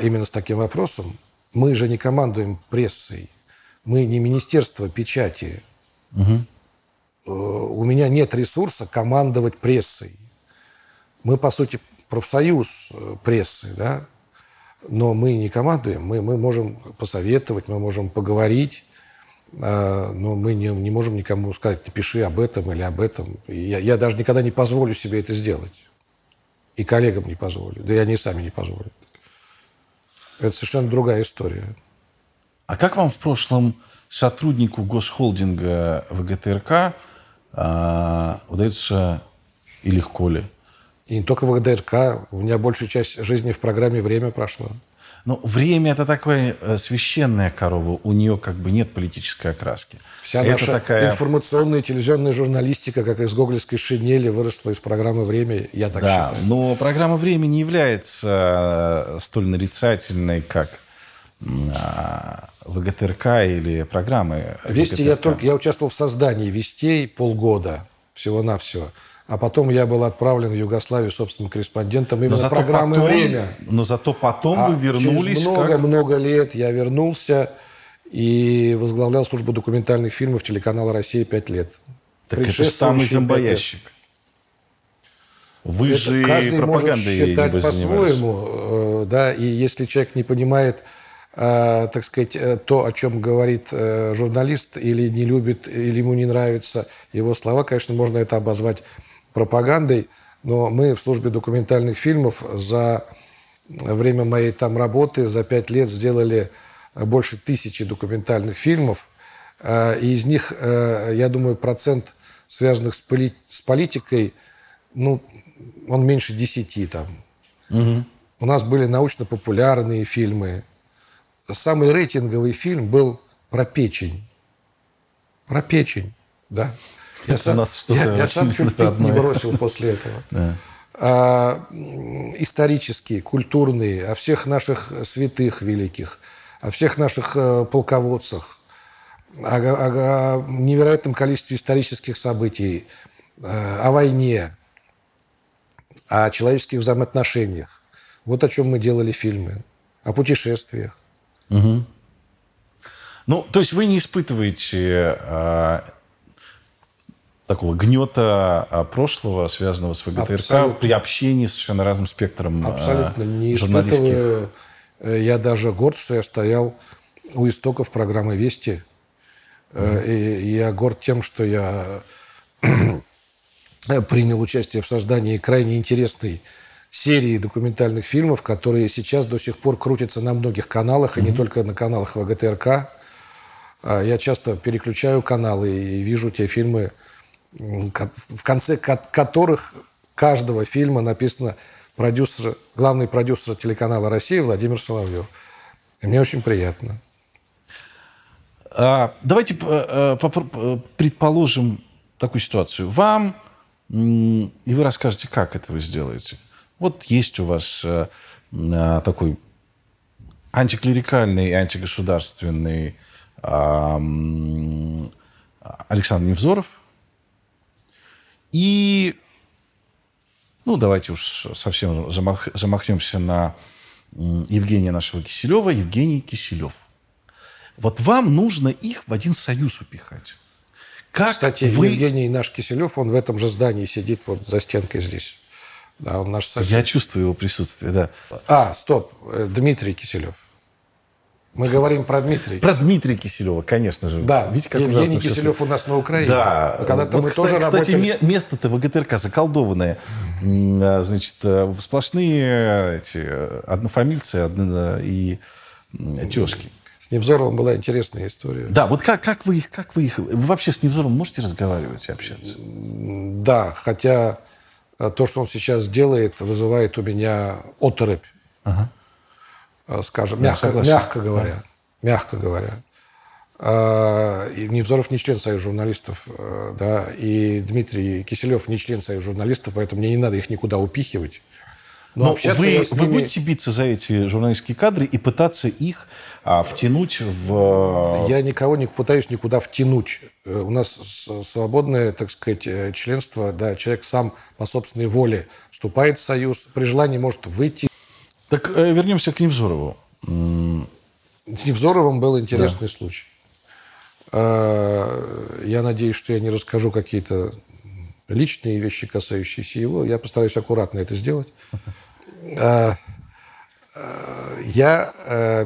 именно с таким вопросом, мы же не командуем прессой, мы не министерство печати. Угу. У меня нет ресурса командовать прессой. Мы, по сути, профсоюз прессы, да? Но мы не командуем, мы, мы можем посоветовать, мы можем поговорить, э, но мы не, не можем никому сказать, ты пиши об этом или об этом. Я, я даже никогда не позволю себе это сделать. И коллегам не позволю, да и они сами не позволят. Это совершенно другая история. А как вам в прошлом сотруднику госхолдинга ВГТРК э, удается и легко ли? И не только ВГТРК. У меня большая часть жизни в программе «Время» прошла. Но «Время» — это такая священная корова. У нее как бы нет политической окраски. Вся это наша такая... информационная и телевизионная журналистика, как из гоголевской шинели, выросла из программы «Время». Я так да, считаю. Но программа «Время» не является столь нарицательной, как ВГТРК или программы «Вести». Я, только, я участвовал в создании «Вестей» полгода всего-навсего. А потом я был отправлен в Югославию собственным корреспондентом именно программы «Время». Но зато потом а вы вернулись. Через много-много лет я вернулся и возглавлял службу документальных фильмов телеканала «Россия» пять лет. Так это самый зомбоящик. Вы это же каждый может считать по-своему. Да, и если человек не понимает, так сказать, то, о чем говорит журналист, или не любит, или ему не нравятся его слова, конечно, можно это обозвать пропагандой, но мы в службе документальных фильмов за время моей там работы, за пять лет сделали больше тысячи документальных фильмов, и из них, я думаю, процент, связанных с, поли- с политикой, ну, он меньше десяти там. Угу. У нас были научно-популярные фильмы. Самый рейтинговый фильм был про печень. Про печень, да. Я сам, я, я сам чуть пить не бросил после этого. Да. А, исторические, культурные, о всех наших святых великих, о всех наших полководцах, о, о, о невероятном количестве исторических событий, о войне, о человеческих взаимоотношениях. Вот о чем мы делали фильмы. О путешествиях. Угу. Ну, то есть вы не испытываете... А... такого гнета прошлого, связанного с ВГТРК, абсолютно, при общении с совершенно разным спектром абсолютно не журналистских. Испытываю. Я даже горд, что я стоял у истоков программы «Вести». Mm. И я горд тем, что я принял участие в создании крайне интересной серии документальных фильмов, которые сейчас до сих пор крутятся на многих каналах, mm-hmm. и не только на каналах ВГТРК. Я часто переключаю каналы и вижу те фильмы, в конце которых каждого фильма написано продюсер, главный продюсер телеканала «Россия» Владимир Соловьёв. И мне очень приятно. Давайте предположим такую ситуацию. Вам, и вы расскажете, как это вы сделаете. Вот есть у вас такой антиклерикальный, антигосударственный Александр Невзоров. И, ну, давайте уж совсем замах, замахнемся на Евгения нашего Киселева, Евгений Киселев. Вот вам нужно их в один союз упихать. Как Кстати, вы... Евгений наш Киселев, он в этом же здании сидит вот за стенкой здесь. Да, он наш сосед. Я чувствую его присутствие, да. А, стоп, Дмитрий Киселев. Мы говорим про Дмитрия. Про Дмитрия Киселева, конечно же. Да, видите, как Евгений Киселев у нас на Украине. Да. А когда-то вот, мы кстати, тоже кстати, работали... место-то ВГТРК заколдованное. Значит, сплошные эти однофамильцы одно... и тёзки. С Невзоровым была интересная история. Да, вот как, как, вы их, как вы их... Вы вообще с Невзоровым можете разговаривать и общаться? Да, хотя то, что он сейчас делает, вызывает у меня оторопь. Ага. Скажем, мягко, мягко говоря. Да. Мягко говоря. И Невзоров не член Союза журналистов, да, и Дмитрий Киселев не член Союза журналистов, поэтому мне не надо их никуда упихивать. Но, Но вы, ними... вы будете биться за эти журналистские кадры и пытаться их а, втянуть в... Я никого не пытаюсь никуда втянуть. У нас свободное, так сказать, членство, да, человек сам по собственной воле вступает в Союз, при желании может выйти. Так вернемся к Невзорову. С Невзоровым был интересный да. случай. Я надеюсь, что я не расскажу какие-то личные вещи, касающиеся его. Я постараюсь аккуратно это сделать. Я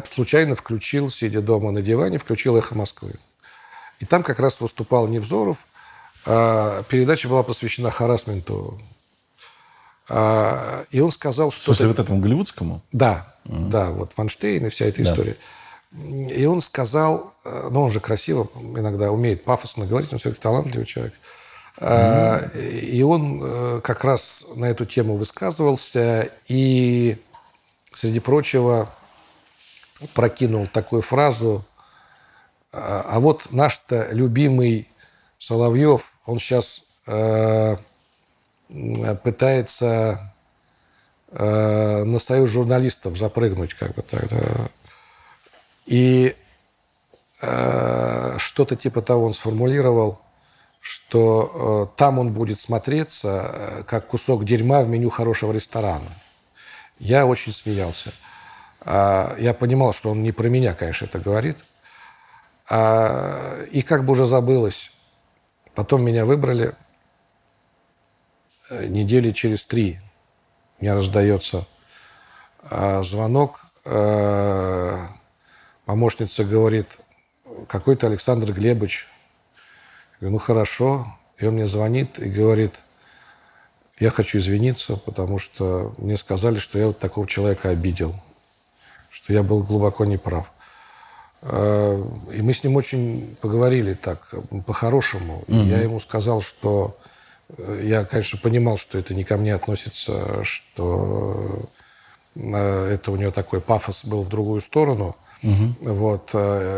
случайно включил, сидя дома на диване, включил «Эхо Москвы». И там как раз выступал Невзоров. Передача была посвящена харассменту. И он сказал, что... В смысле, вот этому голливудскому? Да, uh-huh. да, вот Ванштейн и вся эта да. история. И он сказал, ну, он же красиво иногда умеет пафосно говорить, он все-таки талантливый человек. Uh-huh. И он как раз на эту тему высказывался и, среди прочего, прокинул такую фразу: а вот наш-то любимый Соловьев, он сейчас... пытается э, на Союз журналистов запрыгнуть, как бы так, да. И э, что-то типа того он сформулировал, что э, там он будет смотреться, э, как кусок дерьма в меню хорошего ресторана. Я очень смеялся. Э, я понимал, что он не про меня, конечно, это говорит. Э, и как бы уже забылось. Потом меня выбрали. Недели через три мне раздается э, звонок. Э, помощница говорит, какой-то Александр Глебович. Я говорю, ну хорошо. И он мне звонит и говорит, я хочу извиниться, потому что мне сказали, что я вот такого человека обидел, что я был глубоко неправ. Э, и мы с ним очень поговорили так, по-хорошему. Mm-hmm. И я ему сказал, что... Я, конечно, понимал, что это не ко мне относится, что это у него такой пафос был в другую сторону. Угу. Вот,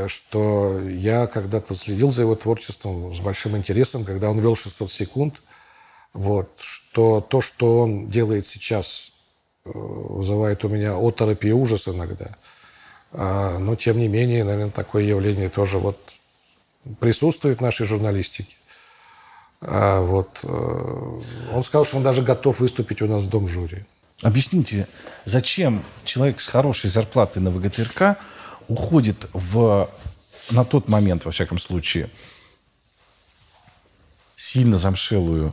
что я когда-то следил за его творчеством с большим интересом, когда он вел шестьсот секунд. Вот, что то, что он делает сейчас, вызывает у меня оторопь и ужас иногда. Но, тем не менее, наверное, такое явление тоже вот присутствует в нашей журналистике. А вот, он сказал, что он даже готов выступить у нас в Домжури. Объясните, зачем человек с хорошей зарплатой на ВГТРК уходит в, на тот момент, во всяком случае, сильно замшелую,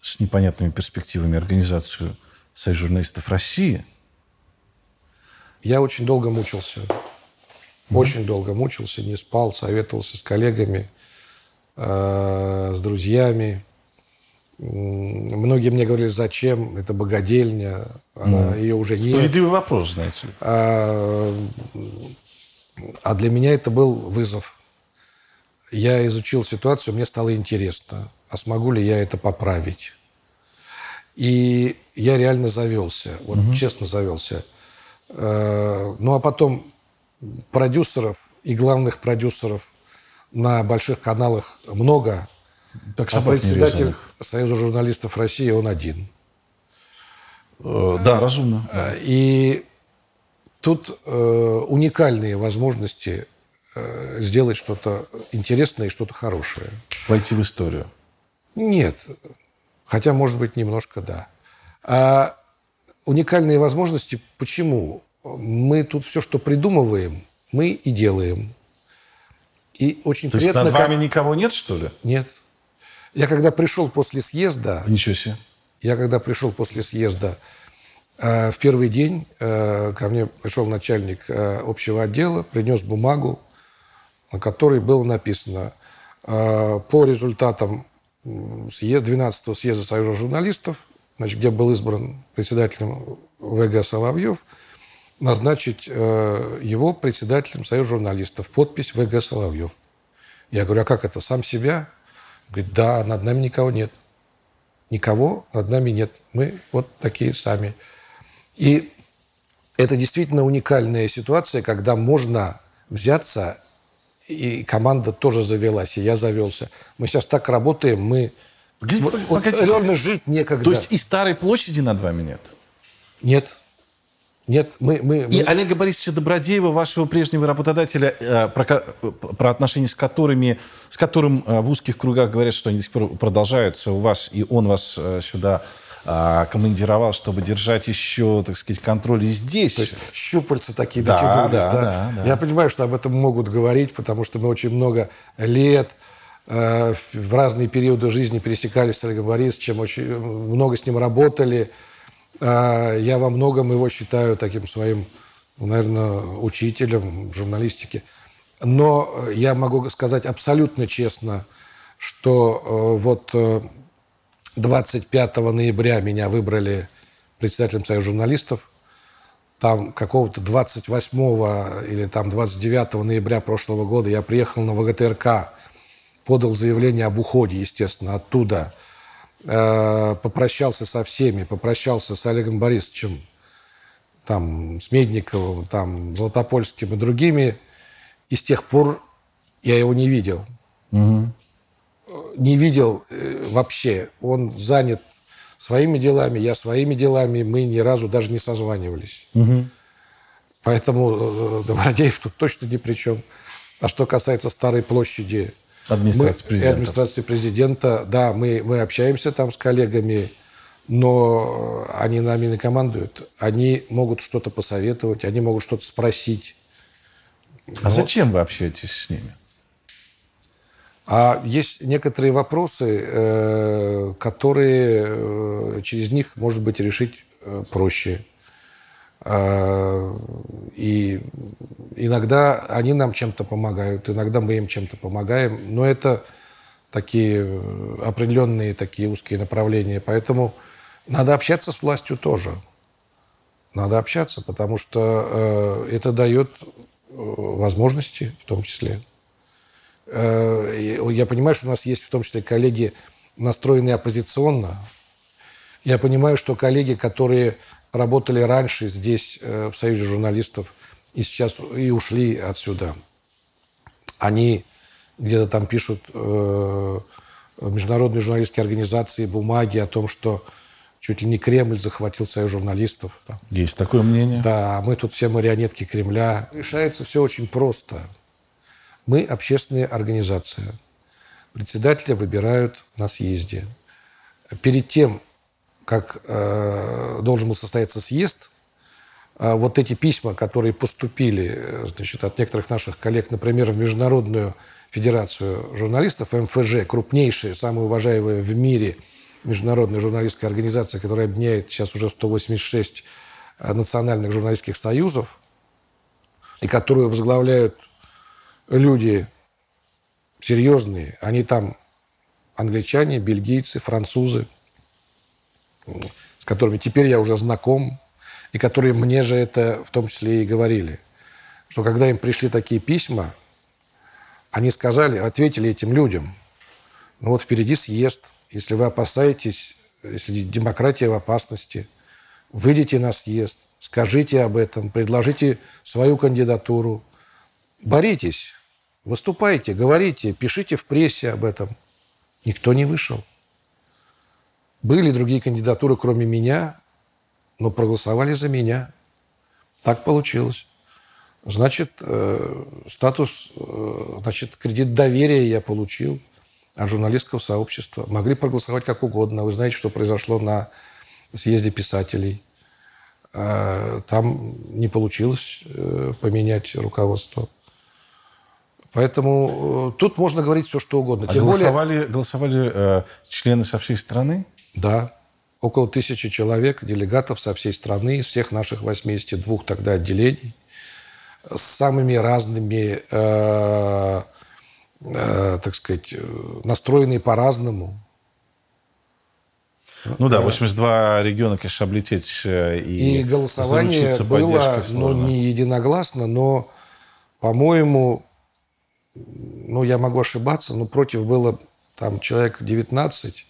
с непонятными перспективами организацию Союз журналистов России? Я очень долго мучился. Mm-hmm. Очень долго мучился, не спал, советовался с коллегами, с друзьями. Многие мне говорили, зачем, это богадельня, ну, ее уже нет. Справедливый вопрос, знаете ли. А для меня это был вызов. Я изучил ситуацию, мне стало интересно, а смогу ли я это поправить. И я реально завелся, вот угу. честно завелся. Ну, а потом продюсеров и главных продюсеров на больших каналах много. Так, а председатель Союза журналистов России, он один. Да, разумно. И тут уникальные возможности сделать что-то интересное и что-то хорошее. Войти в историю? Нет. Хотя, может быть, немножко да. А уникальные возможности почему? Мы тут все, что придумываем, мы и делаем. И очень То приятно, есть над вами как... никого нет, что ли? Нет. Я когда пришел после съезда... Ничего себе. Я когда пришел после съезда, в первый день ко мне пришел начальник общего отдела, принес бумагу, на которой было написано: по результатам двенадцатого съезда Союза журналистов, значит, где был избран председателем ВГ Соловьёв, назначить его председателем Союза журналистов. Подпись ВГ Соловьёв. Я говорю: а как это, сам себя? Он говорит: да, над нами никого нет. Никого над нами нет. Мы вот такие сами. И это действительно уникальная ситуация, когда можно взяться, и команда тоже завелась, и я завелся. Мы сейчас так работаем, мы... Реально жить некогда. То есть и Старой площади над вами нет? Нет. Нет, мы... мы и мы... Олега Борисовича Добродеева, вашего прежнего работодателя, про, про отношения с которыми, с которым в узких кругах говорят, что они до сих пор продолжаются у вас, и он вас сюда командировал, чтобы держать еще, так сказать, контроль и здесь. То есть щупальца такие да, дотянулись, да, да? Да, да? Я понимаю, что об этом могут говорить, потому что мы очень много лет э, в разные периоды жизни пересекались с Олегом Борисовичем, очень много с ним работали. Я во многом его считаю таким своим, наверное, учителем в журналистике. Но я могу сказать абсолютно честно, что вот двадцать пятого ноября меня выбрали председателем Союза журналистов. Там какого-то двадцать восьмого или там двадцать девятого ноября прошлого года я приехал на ВГТРК, подал заявление об уходе, естественно, оттуда. Попрощался со всеми, попрощался с Олегом Борисовичем, там, с Медниковым, там, Златопольским и другими, и с тех пор я его не видел. Угу. Не видел вообще. Он занят своими делами, я своими делами, мы ни разу даже не созванивались. Угу. Поэтому Добродеев тут точно ни при чем. А что касается Старой площади... Администрации президента. Администрации президента. Да, мы, мы общаемся там с коллегами, но они нами не командуют. Они могут что-то посоветовать, они могут что-то спросить. А вот. Зачем вы общаетесь с ними? А есть некоторые вопросы, которые через них, может быть, решить проще. И иногда они нам чем-то помогают, иногда мы им чем-то помогаем. Но это такие определенные такие узкие направления. Поэтому надо общаться с властью тоже. Надо общаться, потому что это дает возможности в том числе. Я понимаю, что у нас есть в том числе коллеги, настроенные оппозиционно. Я понимаю, что коллеги, которые... работали раньше здесь, в Союзе журналистов, и сейчас и ушли отсюда. Они где-то там пишут э, в международные журналистские организации бумаги о том, что чуть ли не Кремль захватил Союз журналистов. Есть такое мнение. Да, мы тут все марионетки Кремля. Решается все очень просто. Мы общественная организация. Председателя выбирают на съезде. Перед тем, как э, должен был состояться съезд, э, вот эти письма, которые поступили, значит, от некоторых наших коллег, например, в Международную федерацию журналистов, МФЖ, крупнейшая, самая уважаемая в мире международная журналистская организация, которая объединяет сейчас уже сто восемьдесят шесть национальных журналистских союзов, и которую возглавляют люди серьезные, они там англичане, бельгийцы, французы, с которыми теперь я уже знаком, и которые мне же это в том числе и говорили, что когда им пришли такие письма, они сказали, ответили этим людям, ну вот впереди съезд, если вы опасаетесь, если демократия в опасности, выйдите на съезд, скажите об этом, предложите свою кандидатуру, боритесь, выступайте, говорите, пишите в прессе об этом. Никто не вышел. Были другие кандидатуры, кроме меня, но проголосовали за меня. Так получилось. Значит, э, статус, э, значит, кредит доверия я получил от журналистского сообщества. Могли проголосовать как угодно. Вы знаете, что произошло на съезде писателей. Э, там не получилось э, поменять руководство. Поэтому э, тут можно говорить все, что угодно. А Тем голосовали, более... голосовали э, члены со всей страны? Да. Около тысячи человек, делегатов со всей страны, из всех наших восьмидесяти двух тогда отделений, с самыми разными, э, э, так сказать, настроенные по-разному. Ну да, восемьдесят два региона, конечно, облететь и И голосование было, ну, не единогласно, но, по-моему, ну, я могу ошибаться, но против было там человек девятнадцать,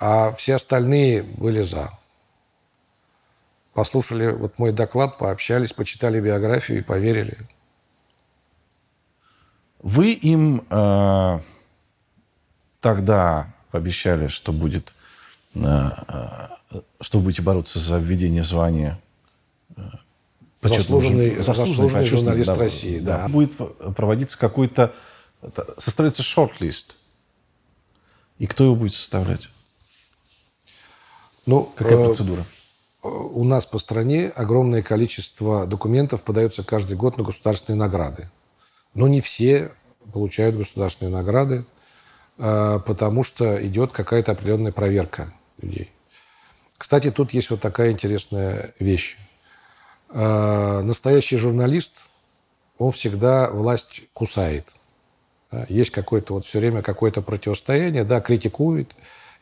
а все остальные были за. Послушали вот мой доклад, пообщались, почитали биографию и поверили. Вы им э, тогда пообещали, что будет, э, что будете бороться за введение звания э, заслуженный, почетный, заслуженный журналист России. Да, да. Будет проводиться какой-то, составится шорт-лист. И кто его будет составлять? Ну, какая э... процедура? У нас по стране огромное количество документов подается каждый год на государственные награды. Но не все получают государственные награды, потому что идет какая-то определенная проверка людей. Кстати, тут есть вот такая интересная вещь. Настоящий журналист, он всегда власть кусает. Есть какое-то вот все время какое-то противостояние, да, критикует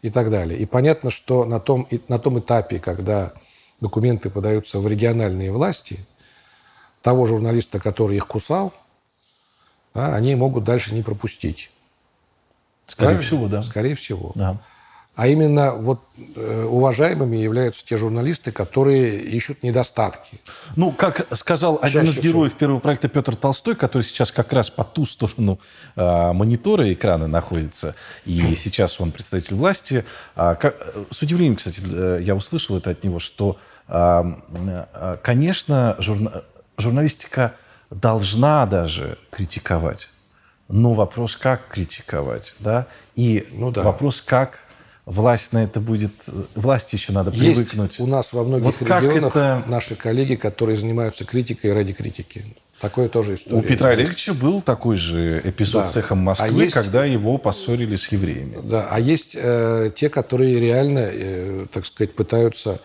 и так далее. И понятно, что на том, на том этапе, когда документы подаются в региональные власти, того журналиста, который их кусал, да, они могут дальше не пропустить. Скорее Правильно? всего, да. Скорее всего. Да. А именно вот э, уважаемыми являются те журналисты, которые ищут недостатки. Ну, как сказал один из героев первого проекта Петр Толстой, который сейчас как раз по ту сторону э, монитора экрана находится, и сейчас он представитель власти. Э, как, с удивлением, кстати, э, я услышал это от него, что, э, э, конечно, журна- журналистика должна даже критиковать. Но вопрос, как критиковать, да? И ну, да. вопрос, как... Власть на это будет... Власти еще надо привыкнуть. Есть у нас во многих вот регионах это... наши коллеги, которые занимаются критикой ради критики. Такое тоже история. У Петра Олеговича был такой же эпизод, да, с «Эхом Москвы», а есть... когда его поссорили с евреями. Да, а есть э, те, которые реально, э, так сказать, пытаются...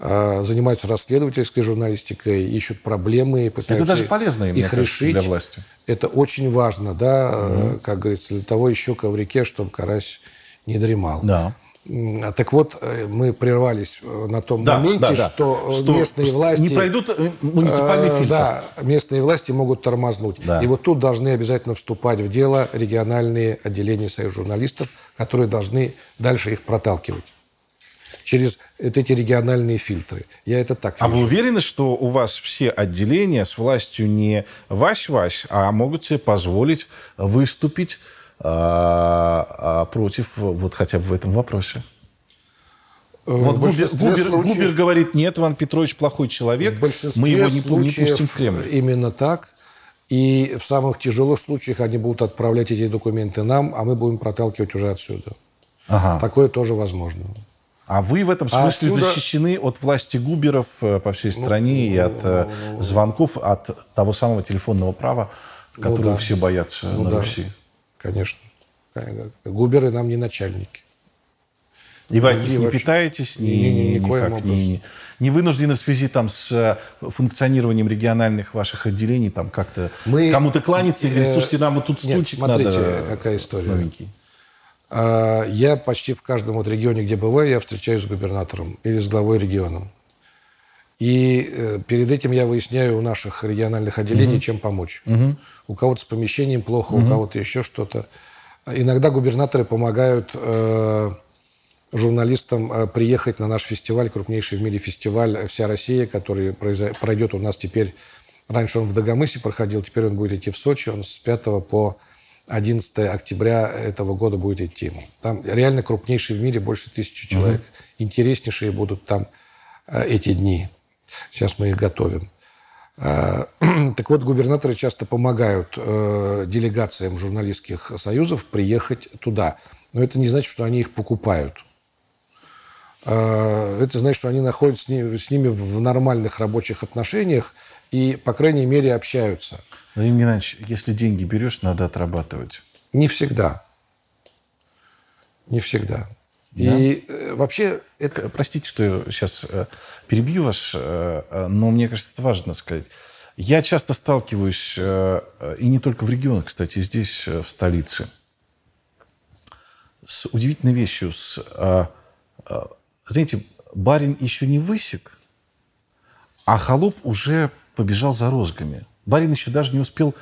Э, занимаются расследовательской журналистикой, ищут проблемы, пытаются это даже полезно, им, их кажется, решить. Для власти. Это очень важно, да, mm-hmm. э, как говорится, для того и щука в реке, чтобы карась... не дремал. Да. Так вот, мы прервались на том да, моменте, да, да. Что, что местные что власти... Не пройдут муниципальные фильтры. Да, местные власти могут тормознуть. Да. И вот тут должны обязательно вступать в дело региональные отделения Союза журналистов, которые должны дальше их проталкивать через вот эти региональные фильтры. Я это так а вижу. Вы уверены, что у вас все отделения с властью не вась-вась, а могут себе позволить выступить против вот хотя бы в этом вопросе? Вот Губер, Губер, случаев... Губер говорит, нет, Иван Петрович плохой человек, мы его не, не пустим в Кремль. Именно так. И в самых тяжелых случаях они будут отправлять эти документы нам, а мы будем проталкивать уже отсюда. Ага. Такое тоже возможно. А вы в этом смысле Отсюда... защищены от власти Губеров по всей стране ну, и от ну, ну, звонков, от того самого телефонного права, которого ну, да. все боятся ну, на да. Руси. Конечно. Губеры нам не начальники. И вы не вообще... питаетесь? Ни, ни, ни, никаким образом. Не, не вынуждены в связи там, с функционированием региональных ваших отделений там, как-то мы... кому-то кланяться и говорить, слушайте, нам вот тут стульчик надо. Нет, смотрите, какая история. Новенький. Я почти в каждом вот регионе, где бываю, я встречаюсь с губернатором или с главой региона. И перед этим я выясняю у наших региональных отделений, угу. чем помочь. Угу. У кого-то с помещением плохо, угу. у кого-то еще что-то. Иногда губернаторы помогают э, журналистам э, приехать на наш фестиваль, крупнейший в мире фестиваль «Вся Россия», который произойдет, пройдет у нас теперь. Раньше он в Дагомысе проходил, теперь он будет идти в Сочи. Он с пятого по одиннадцатое октября этого года будет идти. Там реально крупнейший в мире, больше тысячи человек. Mm-hmm. Интереснейшие будут там э, эти дни. Сейчас мы их готовим. Так вот, губернаторы часто помогают делегациям журналистских союзов приехать туда. Но это не значит, что они их покупают. Это значит, что они находятся с ними в нормальных рабочих отношениях и, по крайней мере, общаются. Владимир Геннадьевич, если деньги берешь, надо отрабатывать. Не всегда. Не всегда. Да? И вообще... это... Простите, что я сейчас перебью вас, но мне кажется, это важно сказать. Я часто сталкиваюсь, и не только в регионах, кстати, здесь, в столице, с удивительной вещью. С, знаете, барин еще не высек, а холоп уже побежал за розгами. Барин еще даже не успел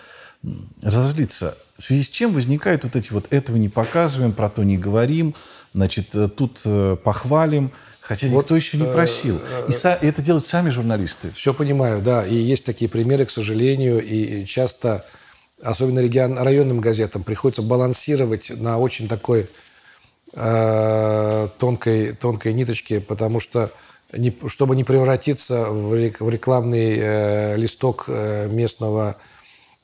разозлиться. В связи с чем возникают вот эти вот «этого не показываем, про то не говорим», значит, тут похвалим, хотя вот, никто еще не просил. И это делают сами журналисты. Все понимаю, да. И есть такие примеры, к сожалению, и часто, особенно регион, районным газетам, приходится балансировать на очень такой э, тонкой, тонкой ниточке, потому что, не, чтобы не превратиться в рекламный э, листок э, местного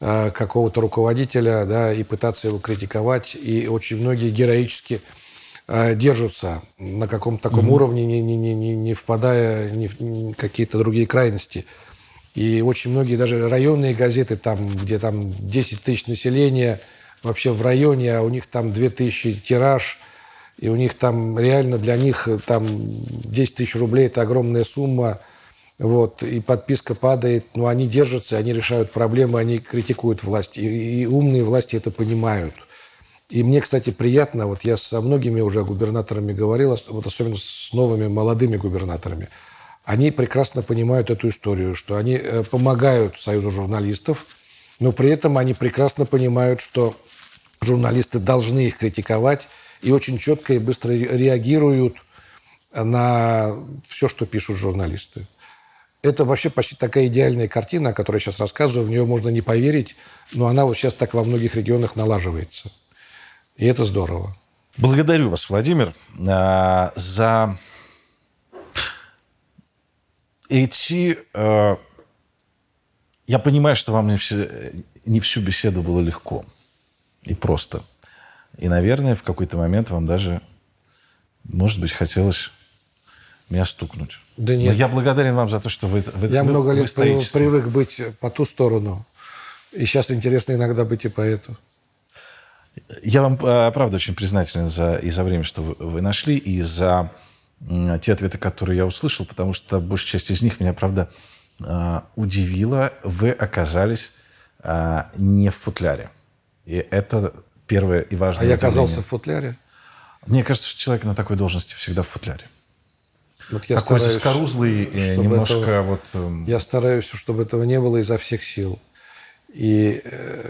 э, какого-то руководителя, да, и пытаться его критиковать. И очень многие героически... держатся на каком-то таком mm-hmm. уровне, не, не, не, не впадая ни в какие-то другие крайности. И очень многие, даже районные газеты, там, где там десять тысяч населения вообще в районе, а у них там две тысячи тираж, и у них там реально для них там десять тысяч рублей – это огромная сумма, вот, и подписка падает, но они держатся, они решают проблемы, они критикуют власть, и, и умные власти это понимают. И мне, кстати, приятно, вот я со многими уже губернаторами говорил, вот особенно с новыми молодыми губернаторами, они прекрасно понимают эту историю, что они помогают Союзу журналистов, но при этом они прекрасно понимают, что журналисты должны их критиковать и очень четко и быстро реагируют на все, что пишут журналисты. Это вообще почти такая идеальная картина, о которой я сейчас рассказываю, в нее можно не поверить, но она вот сейчас так во многих регионах налаживается. И это здорово. Благодарю вас, Владимир, за эти... Я понимаю, что вам не, все... не всю беседу было легко и просто. И, наверное, в какой-то момент вам даже, может быть, хотелось меня стукнуть. Да нет. Но я благодарен вам за то, что вы... вы... Я вы... много лет исторически... привык быть по ту сторону. И сейчас интересно иногда быть и по эту. Я вам, правда, очень признателен за, и за время, что вы нашли, и за те ответы, которые я услышал, потому что большая часть из них меня, правда, удивила. Вы оказались не в футляре. И это первое и важное А я удивление. Оказался в футляре? Мне кажется, что человек на такой должности всегда в футляре. Вот я такой заскорузлый, немножко этого, вот... Я стараюсь, чтобы этого не было изо всех сил. И,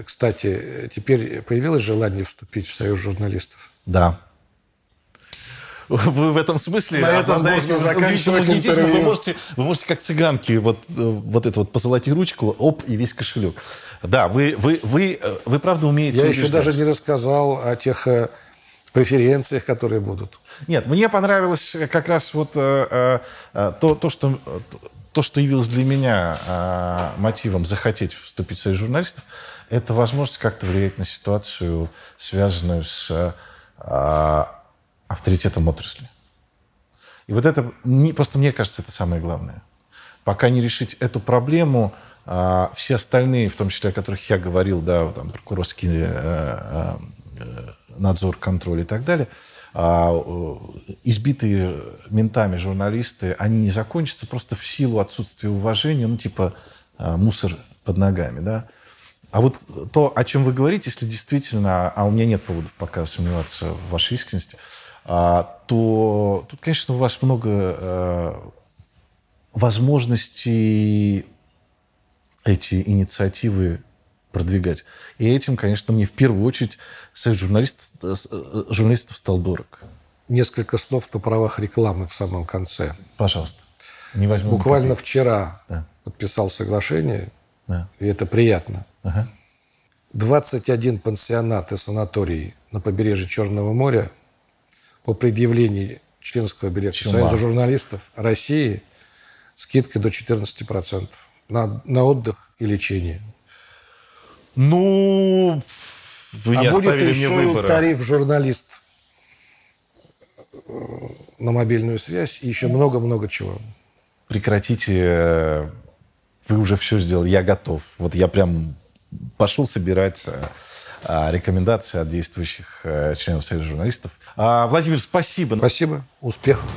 кстати, теперь появилось желание вступить в Союз журналистов? Да. Вы в этом смысле... На этом можно заканчивать интервью. Вы можете, вы можете как цыганки вот, вот это вот посылать ручку, оп, и весь кошелек. Да, вы, вы, вы, вы правда умеете... Я еще даже не рассказал о тех преференциях, которые будут. Нет, мне понравилось как раз вот то, то что... То, что явилось для меня э, мотивом захотеть вступить в Союз журналистов, это возможность как-то влиять на ситуацию, связанную с э, авторитетом отрасли. И вот это, не, просто мне кажется, это самое главное. Пока не решить эту проблему, э, все остальные, в том числе, о которых я говорил, да, там, прокурорский э, э, надзор, контроль и так далее, избитые ментами журналисты, они не закончатся просто в силу отсутствия уважения, ну, типа мусор под ногами, да. А вот то, о чем вы говорите, если действительно, а у меня нет поводов пока сомневаться в вашей искренности, то тут, конечно, у вас много возможности эти инициативы продвигать. И этим, конечно, мне в первую очередь Союз журналистов, журналистов стал дорог. Несколько слов на правах рекламы в самом конце. Пожалуйста. Не возьму Буквально никаких. Вчера да. подписал соглашение, да. и это приятно. Ага. двадцать один пансионат и санаторий на побережье Черного моря по предъявлении членского билета Чума. Союза журналистов России скидка до четырнадцати процентов на, на отдых и лечение. Ну, вы не а будет еще выбора. Тариф журналист на мобильную связь и еще много-много чего. Прекратите, вы уже все сделали, я готов. Вот я прям пошел собирать рекомендации от действующих членов Союза журналистов. Владимир, спасибо. Спасибо, успехов.